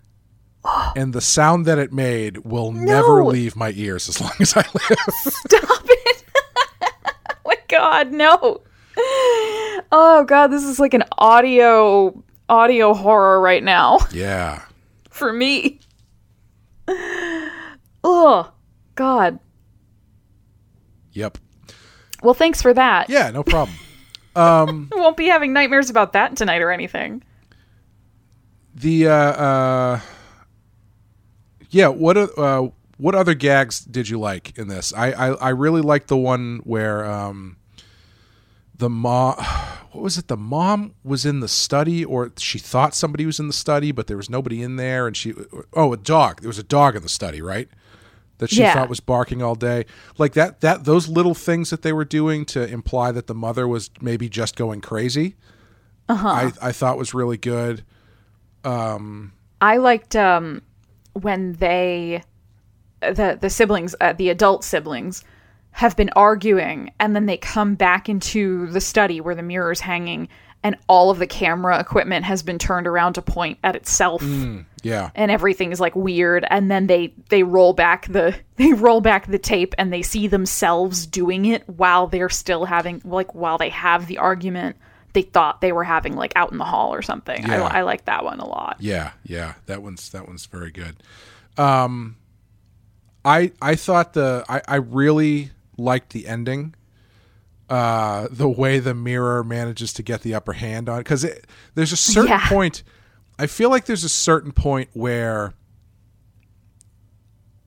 And the sound that it made will no. never leave my ears as long as I live. Stop it. Oh my God, no. Oh God, this is like an audio audio horror right now. Yeah. For me. Oh, God. Yep. Well, thanks for that. Yeah, no problem. Um, I won't be having nightmares about that tonight or anything. The, uh... uh Yeah, what uh, what other gags did you like in this? I, I, I really liked the one where um, the mom, what was it? The mom was in the study, or she thought somebody was in the study, but there was nobody in there, and she oh a dog. There was a dog in the study, right? that she yeah. thought was barking all day. Like that, that those little things that they were doing to imply that the mother was maybe just going crazy. Uh-huh. I, I thought was really good. Um, I liked um, when they, the, the siblings, uh, the adult siblings have been arguing, and then they come back into the study where the mirror's hanging, and all of the camera equipment has been turned around to point at itself. Mm, yeah. And everything is like weird. And then they, they roll back the, they roll back the tape, and they see themselves doing it while they're still having, like, while they have the argument they thought they were having, like, out in the hall or something. Yeah. I, I like that one a lot. Yeah. Yeah. That one's, that one's very good. Um, I, I thought the, I, I really liked the ending. Uh, the way the mirror manages to get the upper hand on, because there's a certain yeah. point. I feel like there's a certain point where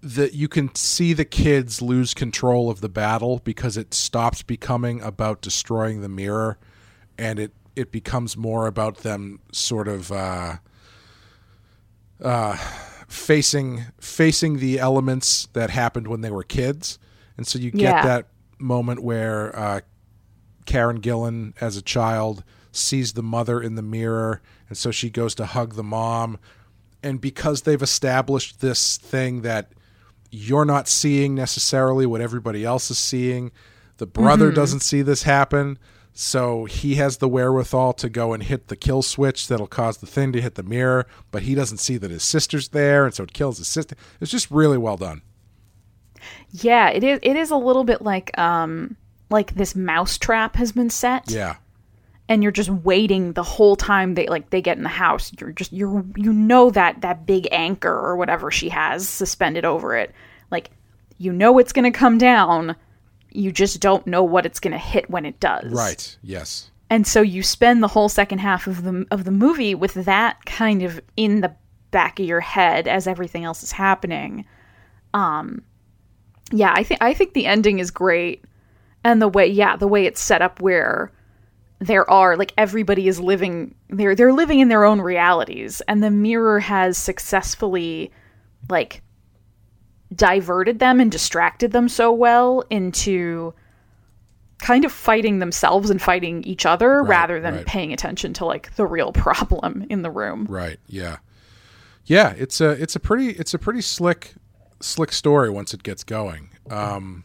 that you can see the kids lose control of the battle, because it stops becoming about destroying the mirror, and it, it becomes more about them sort of uh, uh, facing facing the elements that happened when they were kids, and so you get yeah. that moment where uh, Karen Gillan as a child sees the mother in the mirror, and so she goes to hug the mom, and because they've established this thing that you're not seeing necessarily what everybody else is seeing, the brother mm-hmm. doesn't see this happen, so he has the wherewithal to go and hit the kill switch that'll cause the thing to hit the mirror, but he doesn't see that his sister's there, and so it kills his sister. It's just really well done. Yeah, it is. It is a little bit like, um, like this mousetrap has been set. Yeah, and you're just waiting the whole time they like they get in the house. You're just you're you know that that big anchor or whatever she has suspended over it. Like, you know it's going to come down. You just don't know what it's going to hit when it does. Right. Yes. And so you spend the whole second half of the of the movie with that kind of in the back of your head as everything else is happening. Um. Yeah, I think I think the ending is great, and the way yeah the way it's set up where there are like everybody is living they're they're living in their own realities, and the mirror has successfully like diverted them and distracted them so well into kind of fighting themselves and fighting each other right, rather than right. paying attention to like the real problem in the room. Right. Yeah. Yeah. It's a it's a pretty it's a pretty slick. slick story once it gets going. Um,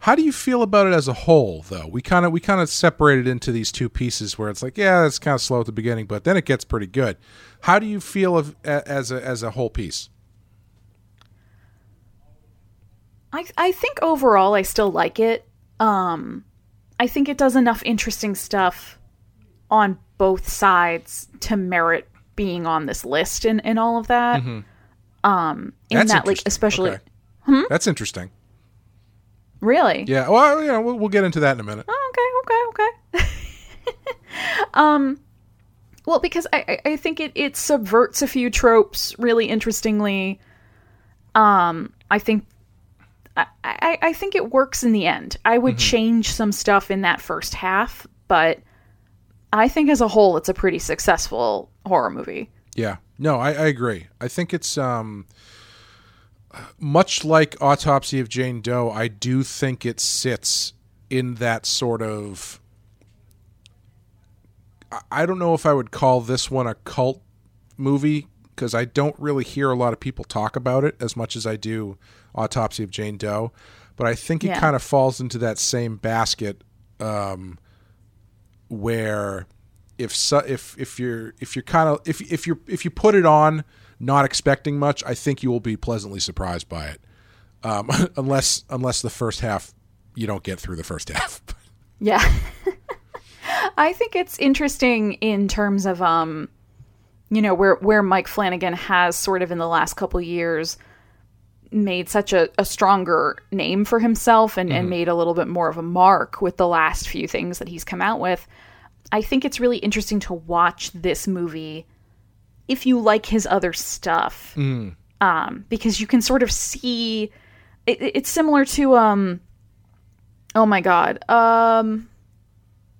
how do you feel about it as a whole, though? We kind of we kind of separated into these two pieces where it's like, yeah, it's kind of slow at the beginning, but then it gets pretty good. How do you feel of as a as a whole piece? I I think overall I still like it. Um, I think it does enough interesting stuff on both sides to merit being on this list and, and all of that. Mm-hmm. Um, in That's that, like, especially, okay. hmm? That's interesting. Really? Yeah. Well, you know, we'll, we'll get into that in a minute. Oh, okay. Okay. Okay. um, well, because I, I think it, it subverts a few tropes really interestingly. Um, I think, I, I, I think it works in the end. I would mm-hmm. change some stuff in that first half, but I think as a whole, it's a pretty successful horror movie. Yeah. No, I, I agree. I think it's um, much like Autopsy of Jane Doe, I do think it sits in that sort of... I don't know if I would call this one a cult movie, because I don't really hear a lot of people talk about it as much as I do Autopsy of Jane Doe. But I think it yeah. kind of falls into that same basket um, where... If so, if if you're if you're kind of if if you if you put it on not expecting much, I think you will be pleasantly surprised by it. Um, unless unless the first half you don't get through the first half. Yeah, I think it's interesting in terms of um, you know where where Mike Flanagan has sort of in the last couple years made such a, a stronger name for himself and, mm-hmm. and made a little bit more of a mark with the last few things that he's come out with. I think it's really interesting to watch this movie if you like his other stuff, mm. um, because you can sort of see it, it's similar to, um, oh my God, um,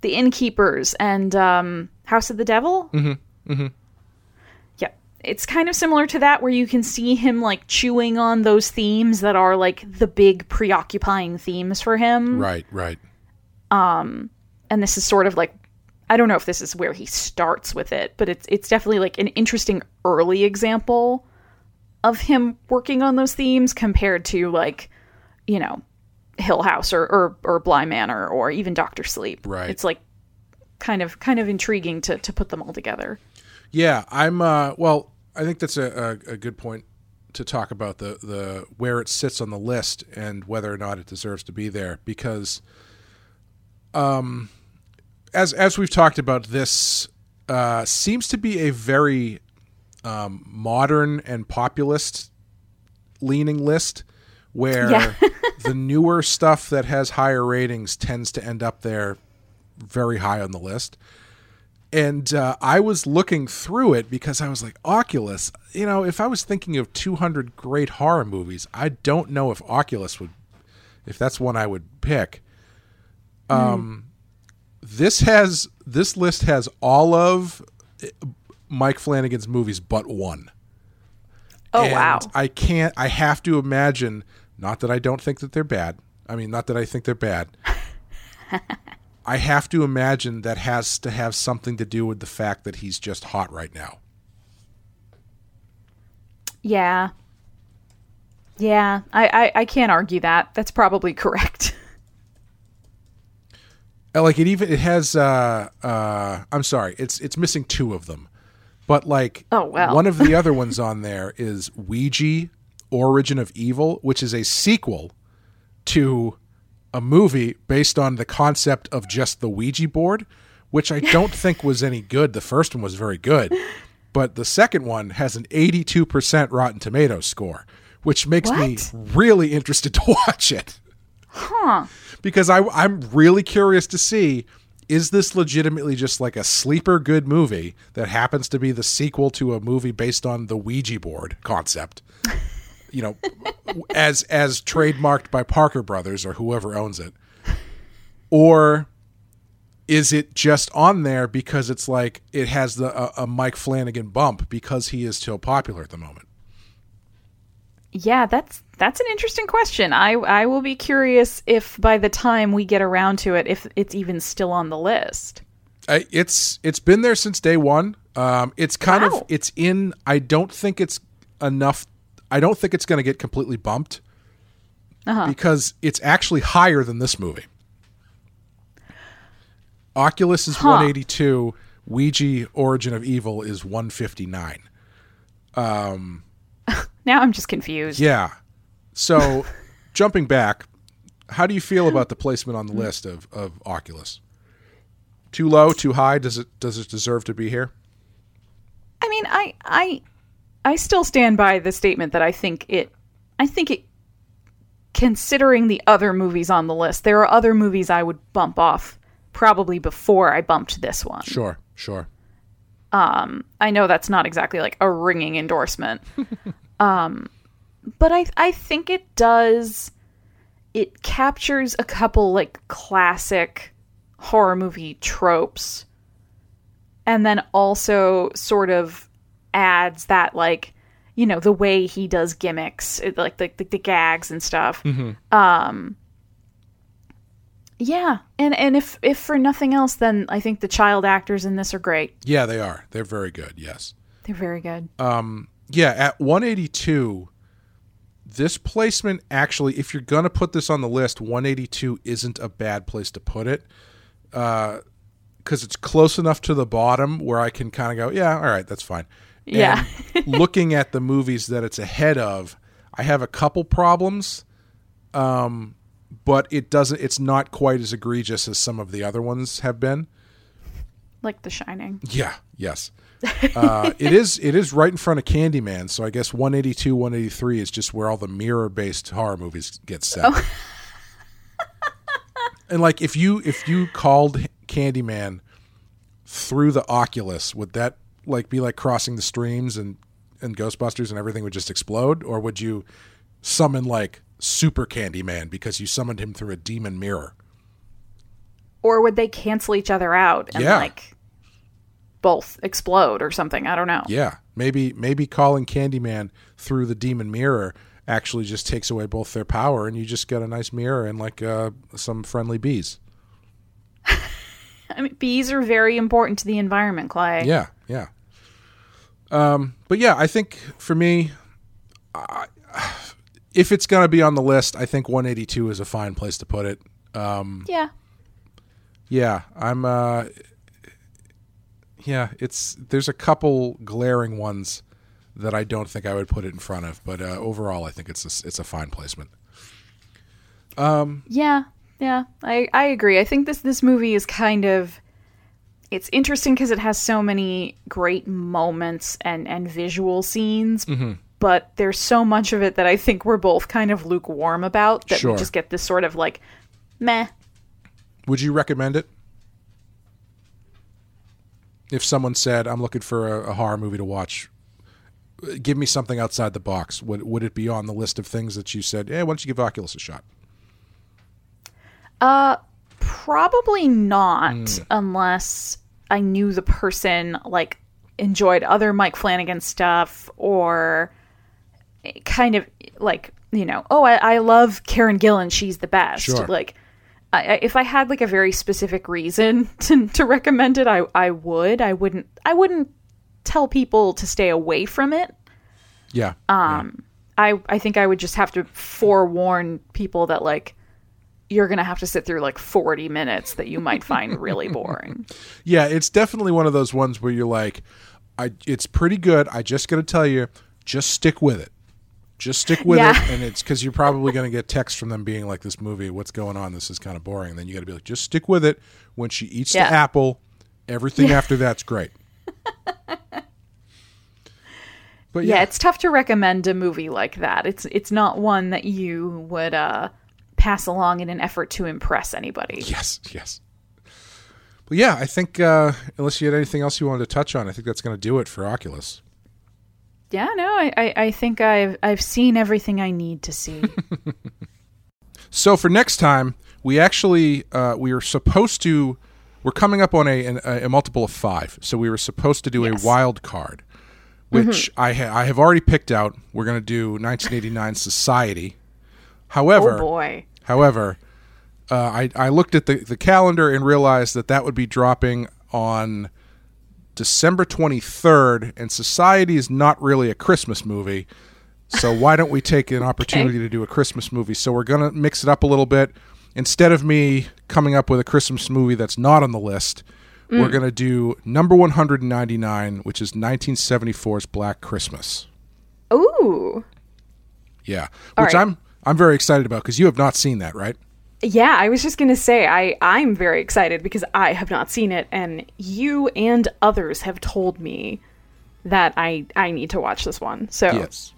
The Innkeepers and um, House of the Devil. Mm-hmm. Mm-hmm. Yeah. It's kind of similar to that, where you can see him, like, chewing on those themes that are, like, the big preoccupying themes for him. Right, right. Um, and this is sort of, like, I don't know if this is where he starts with it, but it's it's definitely, like, an interesting early example of him working on those themes compared to, like, you know, Hill House or, or, or Bly Manor or even Doctor Sleep. Right. It's, like, kind of kind of intriguing to, to put them all together. Yeah, I'm, uh, well, I think that's a, a, a good point to talk about the, the where it sits on the list and whether or not it deserves to be there, because um, as as we've talked about, this uh, seems to be a very um, modern and populist-leaning list where yeah. the newer stuff that has higher ratings tends to end up there very high on the list. And uh, I was looking through it because I was like, Oculus, you know, if I was thinking of two hundred great horror movies, I don't know if Oculus would, if that's one I would pick. Mm. Um, this has, this list has all of Mike Flanagan's movies but one. Oh, and wow. I can't, I have to imagine, not that I don't think that they're bad. I mean, not that I think they're bad. I have to imagine that has to have something to do with the fact that he's just hot right now. Yeah. Yeah, I, I, I can't argue that. That's probably correct. Like, it even, it has, uh, uh, I'm sorry, it's it's missing two of them. But, like, oh, well. One of the other ones on there is Ouija Origin of Evil, which is a sequel to a movie based on the concept of just the Ouija board, which I don't think was any good. The first one was very good, but the second one has an eighty-two percent Rotten Tomatoes score, which makes what? me really interested to watch it. Huh. Because I, I'm really curious to see, is this legitimately just like a sleeper good movie that happens to be the sequel to a movie based on the Ouija board concept? You know, as as trademarked by Parker Brothers or whoever owns it, or is it just on there because it's like it has the a, a Mike Flanagan bump because he is so popular at the moment? Yeah, that's that's an interesting question. I I will be curious if by the time we get around to it, if it's even still on the list. I, it's it's been there since day one. Um, it's kind wow. of it's in. I don't think it's enough. I don't think it's going to get completely bumped uh-huh. because it's actually higher than this movie. Oculus is huh. one eighty-two. Ouija Origin of Evil is one fifty-nine. Um, now I'm just confused. Yeah. So jumping back, how do you feel about the placement on the list of, of Oculus? Too low, too high? Does it, does it deserve to be here? I mean, I, I, I still stand by the statement that I think it, I think it, considering the other movies on the list, there are other movies I would bump off probably before I bumped this one. Sure, sure. Um, I know that's not exactly like a ringing endorsement. um, but I, I think it does, it captures a couple like classic horror movie tropes and then also sort of adds that, like, you know, the way he does gimmicks, it, like the, the the gags and stuff. Mm-hmm. Um, yeah, and and if if for nothing else, then I think the child actors in this are great. Yeah, they are. They're very good. Yes, they're very good. Um, yeah, at one eighty-two, this placement actually, if you're gonna put this on the list, one eighty-two isn't a bad place to put it. Uh, because it's close enough to the bottom where I can kind of go, yeah, all right, that's fine. Yeah. And looking at the movies that it's ahead of, I have a couple problems, um, but it doesn't. It's not quite as egregious as some of the other ones have been, like The Shining. Yeah. Yes. Uh, it is. It is right in front of Candyman. So I guess one eighty-two, one eighty-three is just where all the mirror-based horror movies get set. Oh. And like, if you if you called Candyman through the Oculus, would that like be like crossing the streams and and Ghostbusters and everything would just explode, or would you summon like Super Candyman because you summoned him through a demon mirror? Or would they cancel each other out and yeah. like both explode or something? I don't know. Yeah, Maybe maybe calling Candyman through the demon mirror actually just takes away both their power, and you just get a nice mirror and like uh, some friendly bees. I mean, bees are very important to the environment, Clay. Yeah, yeah. Um, but yeah, I think for me, I, if it's going to be on the list, I think one eighty-two is a fine place to put it. Um, yeah. Yeah, I'm. Uh, yeah, it's there's a couple glaring ones that I don't think I would put it in front of, but uh, overall, I think it's a, it's a fine placement. Um. Yeah. Yeah, I, I agree. I think this, this movie is kind of, it's interesting because it has so many great moments and, and visual scenes, mm-hmm. but there's so much of it that I think we're both kind of lukewarm about that sure. we just get this sort of like, meh. Would you recommend it? If someone said, I'm looking for a, a horror movie to watch, give me something outside the box. Would, would it be on the list of things that you said, hey, why don't you give Oculus a shot? Uh, probably not mm. unless I knew the person, like, enjoyed other Mike Flanagan stuff or kind of like, you know, oh, I, I love Karen Gillan. She's the best. Sure. Like I, I, if I had like a very specific reason to, to recommend it, I, I would, I wouldn't, I wouldn't tell people to stay away from it. Yeah. Um, yeah. I, I think I would just have to forewarn people that like, you're going to have to sit through like forty minutes that you might find really boring. Yeah, it's definitely one of those ones where you're like, I, it's pretty good. I just got to tell you, just stick with it. Just stick with yeah. it. And it's because you're probably going to get texts from them being like, this movie, what's going on? This is kind of boring. And then you got to be like, just stick with it. When she eats yeah. the apple, everything yeah. after that's great. But yeah. yeah, it's tough to recommend a movie like that. It's, it's not one that you would... uh pass along in an effort to impress anybody. Yes, yes. Well, yeah, I think uh, unless you had anything else you wanted to touch on, I think that's going to do it for Oculus. Yeah, no, I, I, I think I've I've seen everything I need to see. So for next time, we actually uh, we are supposed to we're coming up on a, a, a multiple of five, so we were supposed to do yes. a wild card, which mm-hmm. I ha- I have already picked out. We're going to do nineteen eighty-nine Society. However. Oh boy. However, uh, I, I looked at the, the calendar and realized that that would be dropping on December twenty-third, and Society is not really a Christmas movie, so why don't we take an opportunity okay. to do a Christmas movie? So we're going to mix it up a little bit. Instead of me coming up with a Christmas movie that's not on the list, mm. we're going to do number one ninety-nine, which is nineteen seventy-four's Black Christmas. Ooh. Yeah. All which right. I'm... I'm very excited about because you have not seen that, right? Yeah, I was just going to say I, I'm very excited because I have not seen it, and you and others have told me that I, I need to watch this one. So yes.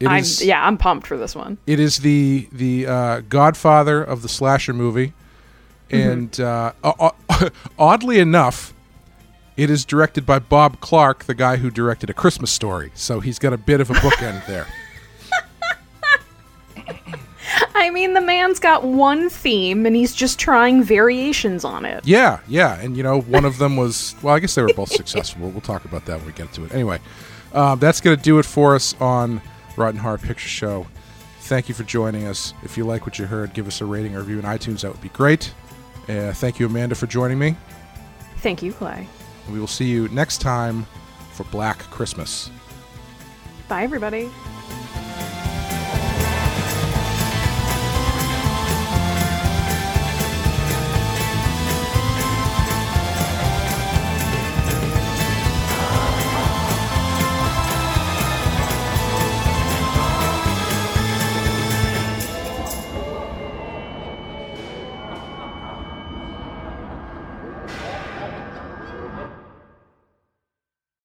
it I'm, is, yeah, I'm pumped for this one. It is the the uh, godfather of the slasher movie, and mm-hmm. uh, uh, oddly enough, it is directed by Bob Clark, the guy who directed A Christmas Story. So he's got a bit of a bookend there. I mean, the man's got one theme, and he's just trying variations on it. Yeah, yeah. And, you know, one of them was... Well, I guess they were both successful. We'll talk about that when we get to it. Anyway, um, that's going to do it for us on Rotten Horror Picture Show. Thank you for joining us. If you like what you heard, give us a rating or review on iTunes. That would be great. Uh, thank you, Amanda, for joining me. Thank you, Clay. And we will see you next time for Black Christmas. Bye, everybody.